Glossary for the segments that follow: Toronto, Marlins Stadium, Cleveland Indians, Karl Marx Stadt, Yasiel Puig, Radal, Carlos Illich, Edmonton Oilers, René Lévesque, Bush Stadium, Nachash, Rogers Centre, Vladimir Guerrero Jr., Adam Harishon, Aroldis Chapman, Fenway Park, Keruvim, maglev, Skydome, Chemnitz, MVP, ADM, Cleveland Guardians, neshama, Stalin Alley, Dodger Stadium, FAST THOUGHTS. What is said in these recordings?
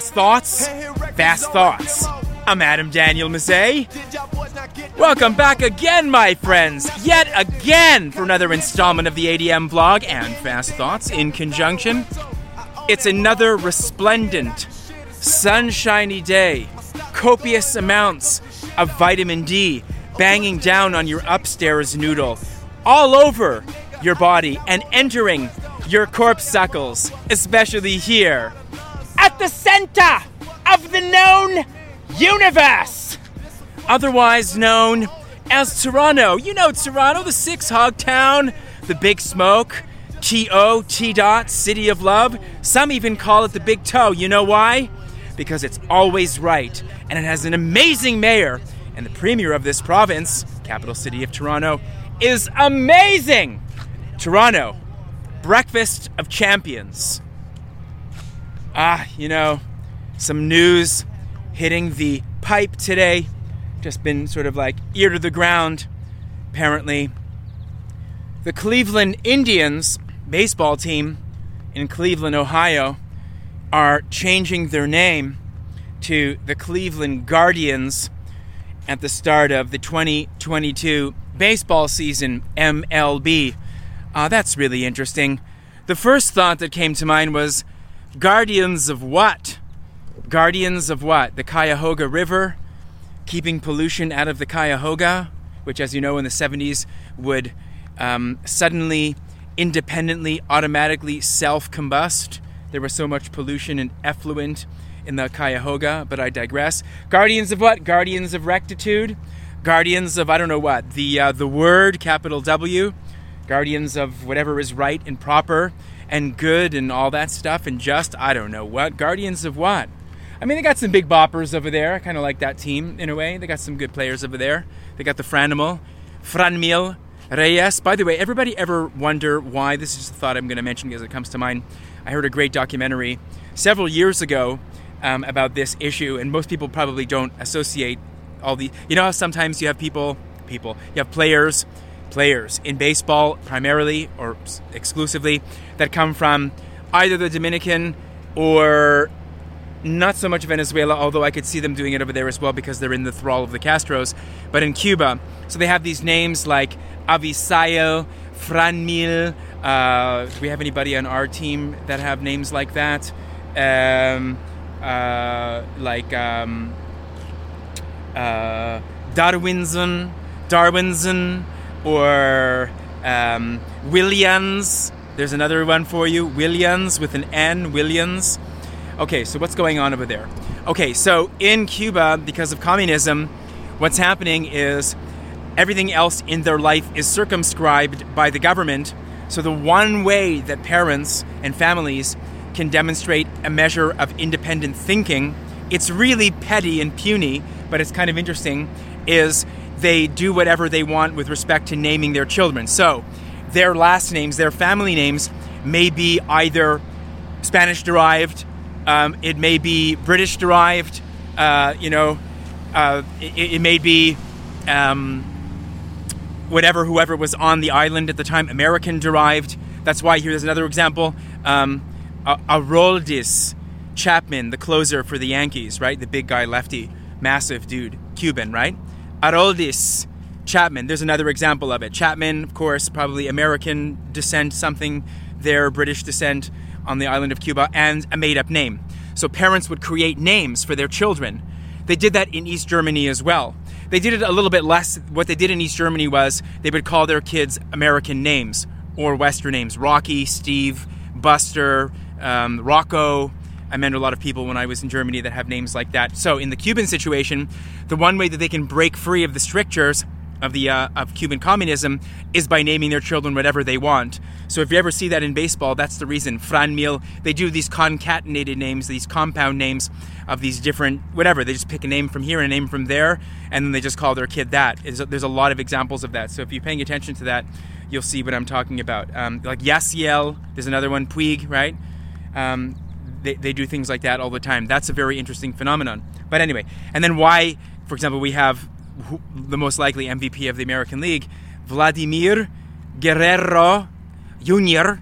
Fast Thoughts. I'm Adam Daniel Mezei. Welcome back again, my friends, yet again for another installment of the ADM vlog and Fast Thoughts in conjunction. It's another resplendent, sunshiny day, copious amounts of vitamin D banging down on your upstairs noodle, all over your body and entering your corpsicles, especially here at the center of the known universe, otherwise known as Toronto. You know Toronto, the six-hog town, the big smoke, T-O, T-dot, city of love. Some even call it the big toe. You know why? Because it's always right, and it has an amazing mayor, and the premier of this province, capital city of Toronto, is amazing. Toronto, breakfast of champions. Some news hitting the pipe today. Just been sort of like ear to the ground. Apparently, the Cleveland Indians baseball team in Cleveland, Ohio, are changing their name to the Cleveland Guardians at the start of the 2022 baseball season, MLB. That's really interesting. The first thought that came to mind was, guardians of what? Guardians of what? The Cuyahoga River, keeping pollution out of the Cuyahoga, which, as you know, in the 70s would suddenly, independently, automatically self-combust. There was so much pollution and effluent in the Cuyahoga, but I digress. Guardians of what? Guardians of rectitude. Guardians of I don't know what. The word, capital W. Guardians of whatever is right and proper and good and all that stuff and just, I don't know what. Guardians of what? I mean, they got some big boppers over there. I kind of like that team in a way. They got some good players over there. They got the Franmil Reyes. By the way, everybody ever wonder why? This is just a thought I'm going to mention because it comes to mind. I heard a great documentary several years ago about this issue, and most people probably don't associate all the... You know how sometimes you have people, you have players in baseball primarily or exclusively that come from either the Dominican or not so much Venezuela, although I could see them doing it over there as well because they're in the thrall of the Castros, but in Cuba. So they have these names like Avisail, Franmil. Do we have anybody on our team that have names like that? Darwinson, or Williams. There's another one for you. Williams with an N, Williams. Okay, so what's going on over there? Okay, so in Cuba, because of communism, what's happening is everything else in their life is circumscribed by the government. So the one way that parents and families can demonstrate a measure of independent thinking, it's really petty and puny, but it's kind of interesting, is they do whatever they want with respect to naming their children. So their last names, their family names, may be either Spanish-derived, it may be British-derived, it may be whoever was on the island at the time, American-derived. That's why here's another example. Aroldis Chapman, the closer for the Yankees, right? The big guy, lefty, massive dude, Cuban, right? Aroldis Chapman. There's another example of it. Chapman, of course, probably American descent, something there, British descent on the island of Cuba, and a made-up name. So parents would create names for their children. They did that in East Germany as well. They did it a little bit less. What they did in East Germany was they would call their kids American names or Western names. Rocky, Steve, Buster, Rocco. I met a lot of people when I was in Germany that have names like that. So in the Cuban situation, the one way that they can break free of the strictures of the of Cuban communism is by naming their children whatever they want. So if you ever see that in baseball, that's the reason. Franmil, they do these concatenated names, these compound names of these different whatever. They just pick a name from here and a name from there, and then they just call their kid that. There's a lot of examples of that. So if you're paying attention to that, you'll see what I'm talking about. Like Yasiel, there's another one, Puig, right? They do things like that all the time. That's a very interesting phenomenon. But anyway, and then why, for example, we have the most likely MVP of the American League, Vladimir Guerrero Jr.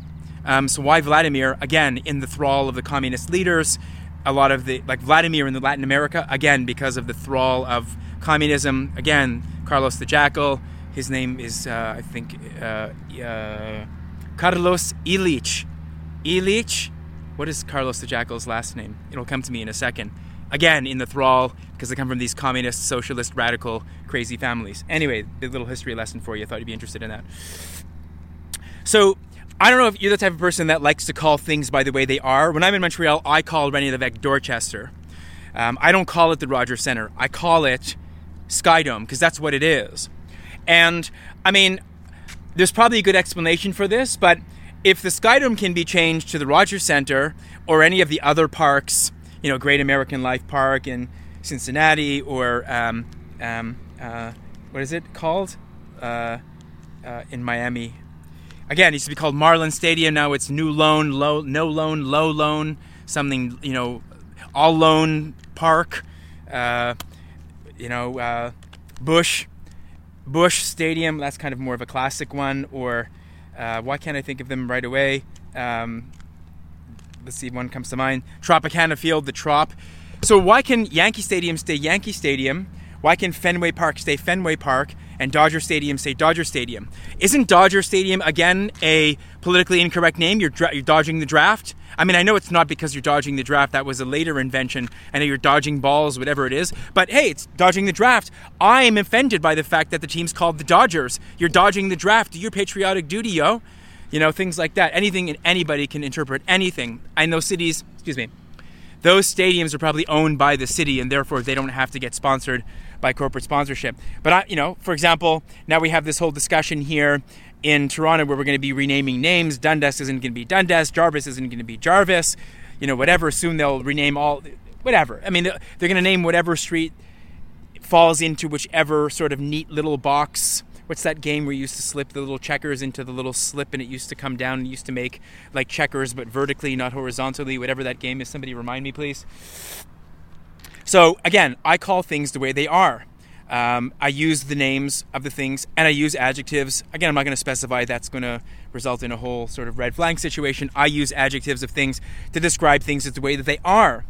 So why Vladimir? Again, in the thrall of the communist leaders, a lot of the, like Vladimir in Latin America, again, because of the thrall of communism. Again, Carlos the Jackal, his name is, Carlos Illich. Illich? What is Carlos the Jackal's last name? It'll come to me in a second. Again, in the thrall, because they come from these communist, socialist, radical, crazy families. Anyway, a little history lesson for you. I thought you'd be interested in that. So, I don't know if you're the type of person that likes to call things by the way they are. When I'm in Montreal, I call René Lévesque Dorchester. I don't call it the Rogers Centre. I call it Skydome, because that's what it is. And, I mean, there's probably a good explanation for this, but if the Skydome can be changed to the Rogers Centre or any of the other parks, you know, Great American Life Park in Cincinnati, or what is it called in Miami? Again, it used to be called Marlins Stadium. Now it's New Loan, Low, No Loan, Low Loan, something, you know, All Loan Park. Bush Stadium. That's kind of more of a classic one. Or why can't I think of them right away? Let's see if one comes to mind. Tropicana Field, the Trop. So why can Yankee Stadium stay Yankee Stadium? Why can Fenway Park stay Fenway Park? And Dodger Stadium stay Dodger Stadium? Isn't Dodger Stadium, again, a politically incorrect name? You're dodging the draft? I mean, I know it's not because you're dodging the draft. That was a later invention. I know you're dodging balls, whatever it is. But hey, it's dodging the draft. I am offended by the fact that the team's called the Dodgers. You're dodging the draft. Do your patriotic duty, yo. You know, things like that. Anything and anybody can interpret anything. And those stadiums are probably owned by the city, and therefore they don't have to get sponsored by corporate sponsorship. But, for example, now we have this whole discussion here in Toronto where we're going to be renaming names. Dundas isn't going to be Dundas. Jarvis isn't going to be Jarvis. You know, whatever. Soon they'll rename all, whatever. I mean, they're going to name whatever street falls into whichever sort of neat little box. What's that game where you used to slip the little checkers into the little slip and it used to come down and used to make like checkers but vertically, not horizontally, whatever that game is? Somebody remind me, please. So, again, I call things the way they are. I use the names of the things and I use adjectives. Again, I'm not going to specify that's going to result in a whole sort of red flag situation. I use adjectives of things to describe things as the way that they are.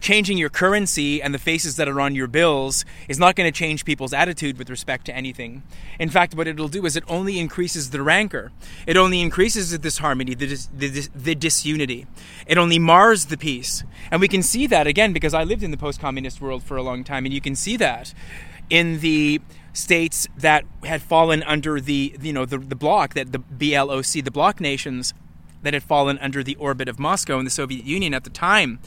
Changing your currency and the faces that are on your bills is not going to change people's attitude with respect to anything. In fact, what it'll do is it only increases the rancor. It only increases the disharmony, the disunity. It only mars the peace. And we can see that, again, because I lived in the post-communist world for a long time, and you can see that in the states that had fallen under the bloc, that the BLOC, the bloc nations that had fallen under the orbit of Moscow and the Soviet Union at the time.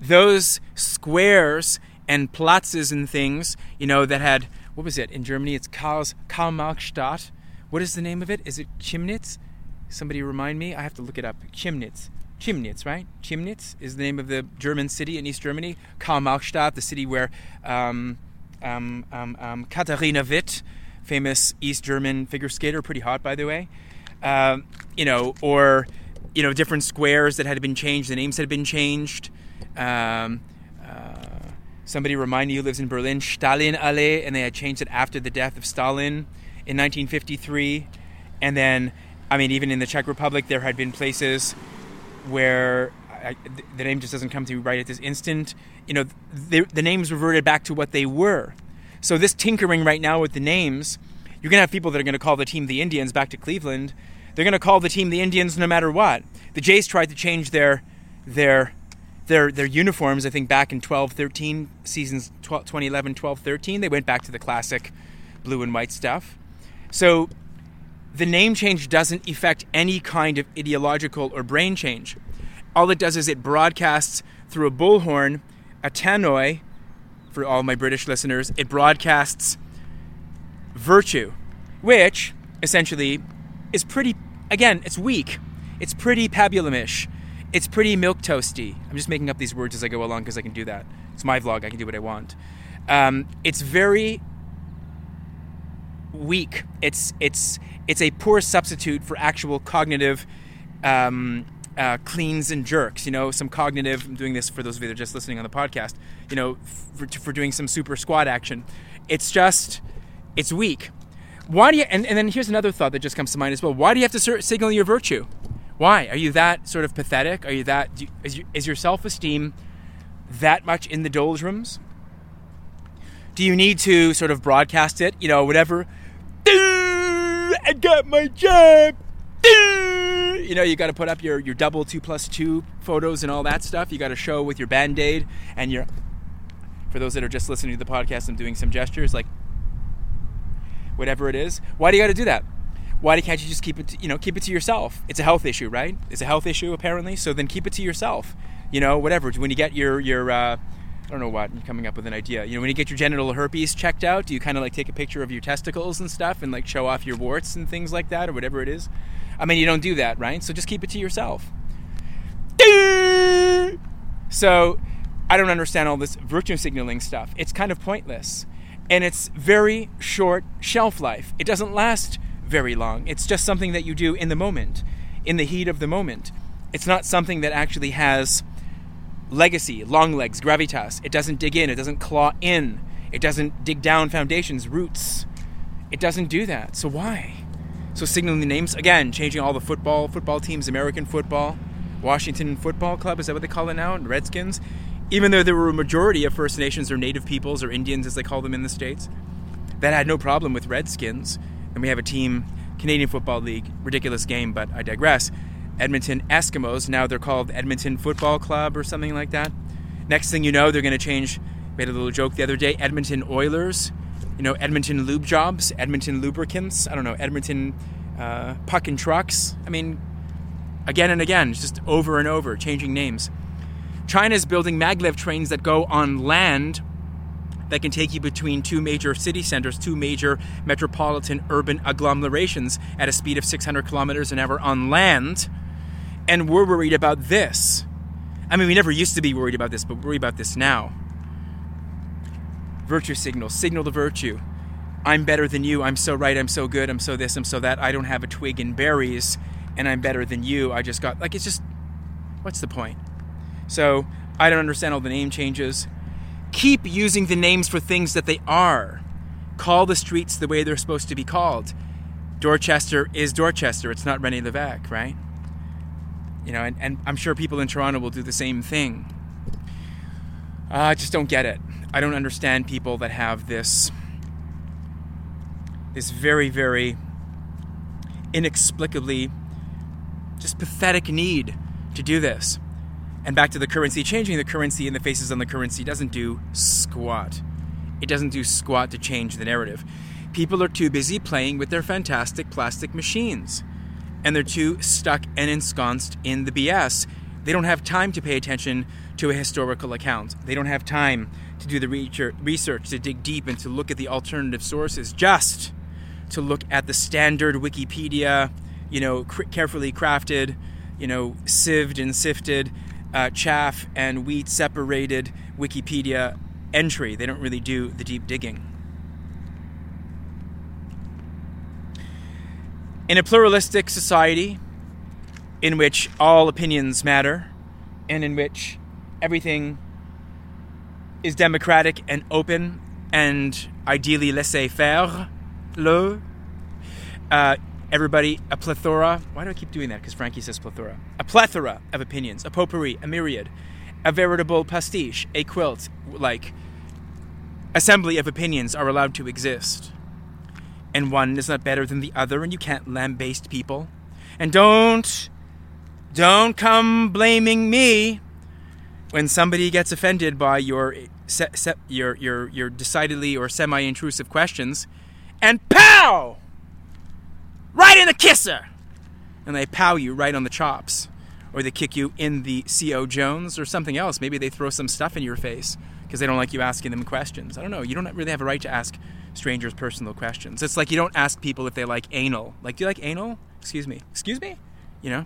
Those squares and platzes and things, that had, what was it? In Germany, it's Karl Marx Stadt. What is the name of it? Is it Chemnitz? Somebody remind me. I have to look it up. Chemnitz, right? Chemnitz is the name of the German city in East Germany. Karl Marx Stadt, the city where Katharina Witt, famous East German figure skater, pretty hot, by the way, different squares that had been changed, the names had been changed. Somebody remind me who lives in Berlin, Stalin Alley, and they had changed it after the death of Stalin in 1953. And then, even in the Czech Republic, there had been places where the name just doesn't come to you right at this instant. The names reverted back to what they were. So this tinkering right now with the names, you're going to have people that are going to call the team the Indians back to Cleveland. They're going to call the team the Indians no matter what. The Jays tried to change their uniforms, I think, back in 12-13 seasons, 2011, 12-13, they went back to the classic blue and white stuff. So the name change doesn't affect any kind of ideological or brain change. All it does is it broadcasts through a bullhorn, a tannoy, for all my British listeners, it broadcasts virtue, which essentially is pretty, again, it's weak. It's pretty pabulumish. It's pretty milquetoasty. I'm just making up these words as I go along because I can do that. It's my vlog. I can do what I want. It's very weak. It's a poor substitute for actual cognitive cleans and jerks. Some cognitive. I'm doing this for those of you that are just listening on the podcast. For doing some super squat action. It's weak. Why do you? And then here's another thought that just comes to mind as well. Why do you have to signal your virtue? Why? Are you that sort of pathetic? Are you that... Is your self-esteem that much in the doldrums? Do you need to sort of broadcast it? You know, whatever. I got my job. You know, you got to put up your double 2+2 photos and all that stuff. You got to show with your Band-Aid and your... For those that are just listening to the podcast, I'm doing some gestures, like whatever it is. Why do you got to do that? Why can't you just keep it to yourself? It's a health issue, right? It's a health issue, apparently. So then keep it to yourself. You know, whatever. When you get your I don't know what, you're coming up with an idea. You know, when you get your genital herpes checked out, do you kind of like take a picture of your testicles and stuff and like show off your warts and things like that or whatever it is? I mean, you don't do that, right? So just keep it to yourself. So I don't understand all this virtue signaling stuff. It's kind of pointless. And it's very short shelf life. It doesn't last very long. It's just something that you do in the moment, in the heat of the moment. It's not something that actually has legacy, long legs, gravitas. It doesn't dig in. It doesn't claw in. It doesn't dig down foundations, roots. It doesn't do that. So why? So signaling the names, again, changing all the football teams, American football, Washington Football Club, is that what they call it now? And Redskins. Even though there were a majority of First Nations or Native peoples or Indians, as they call them in the States, that had no problem with Redskins. And we have a team, Canadian Football League, ridiculous game, but I digress. Edmonton Eskimos, now they're called Edmonton Football Club or something like that. Next thing you know, they're going to change, made a little joke the other day, Edmonton Oilers, you know, Edmonton Lube Jobs, Edmonton Lubricants, I don't know, Edmonton Puck and Trucks. I mean, again and again, just over and over, changing names. China's building maglev trains that go on land that can take you between two major city centers, two major metropolitan urban agglomerations at a speed of 600 kilometers an hour on land. And we're worried about this. I mean, we never used to be worried about this, but we're worried about this now. Virtue signal. Signal to virtue. I'm better than you. I'm so right. I'm so good. I'm so this. I'm so that. I don't have a twig and berries, and I'm better than you. I just got... Like, it's just... What's the point? So, I don't understand all the name changes. Keep using the names for things that they are. Call the streets the way they're supposed to be called. Dorchester is Dorchester. It's not René Lévesque, right? You know, and I'm sure people in Toronto will do the same thing. I just don't get it. I don't understand people that have this very, very inexplicably just pathetic need to do this. And back to the currency, changing the currency and the faces on the currency doesn't do squat. It doesn't do squat to change the narrative. People are too busy playing with their fantastic plastic machines. And they're too stuck and ensconced in the BS. They don't have time to pay attention to a historical account. They don't have time to do the research, to dig deep and to look at the alternative sources, just to look at the standard Wikipedia, you know, carefully crafted, you know, sieved and sifted, chaff and wheat separated Wikipedia entry. They don't really do the deep digging. In a pluralistic society in which all opinions matter and in which everything is democratic and open and ideally laissez-faire, everybody, a plethora, why do I keep doing that? Because Frankie says plethora. A plethora of opinions, a potpourri, a myriad, a veritable pastiche, a quilt, like, assembly of opinions are allowed to exist. And one is not better than the other, and you can't lambaste people. And don't come blaming me when somebody gets offended by your decidedly or semi-intrusive questions. And pow! Right in the kisser! And they pow you right on the chops. Or they kick you in the C.O. Jones or something else. Maybe they throw some stuff in your face because they don't like you asking them questions. I don't know. You don't really have a right to ask strangers personal questions. It's like you don't ask people if they like anal. Like, do you like anal? Excuse me? You know?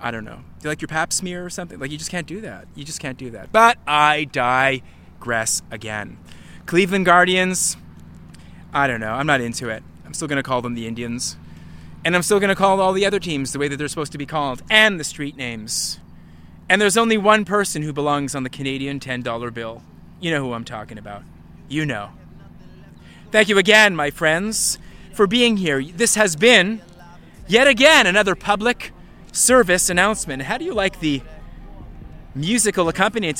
I don't know. Do you like your pap smear or something? Like, you just can't do that. You just can't do that. But I digress again. Cleveland Guardians? I don't know. I'm not into it. I'm still going to call them the Indians. And I'm still going to call all the other teams the way that they're supposed to be called. And the street names. And there's only one person who belongs on the Canadian $10 bill. You know who I'm talking about. You know. Thank you again, my friends, for being here. This has been, yet again, another public service announcement. How do you like the musical accompaniment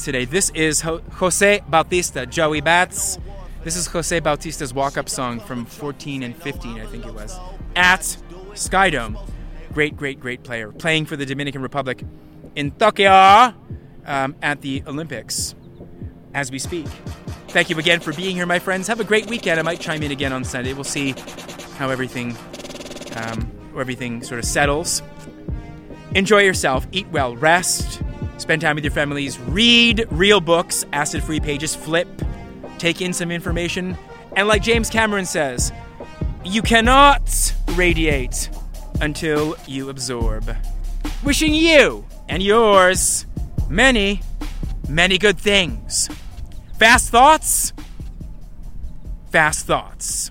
today? This is Jose Bautista, Joey Bats. This is Jose Bautista's walk-up song from 14 and 15, I think it was, at Skydome. Great, great, great player. Playing for the Dominican Republic in Tokyo at the Olympics as we speak. Thank you again for being here, my friends. Have a great weekend. I might chime in again on Sunday. We'll see how everything sort of settles. Enjoy yourself. Eat well. Rest. Spend time with your families. Read real books. Acid-free pages. Flip. Take in some information. And like James Cameron says, you cannot radiate until you absorb. Wishing you and yours many, many good things. Fast thoughts. Fast thoughts.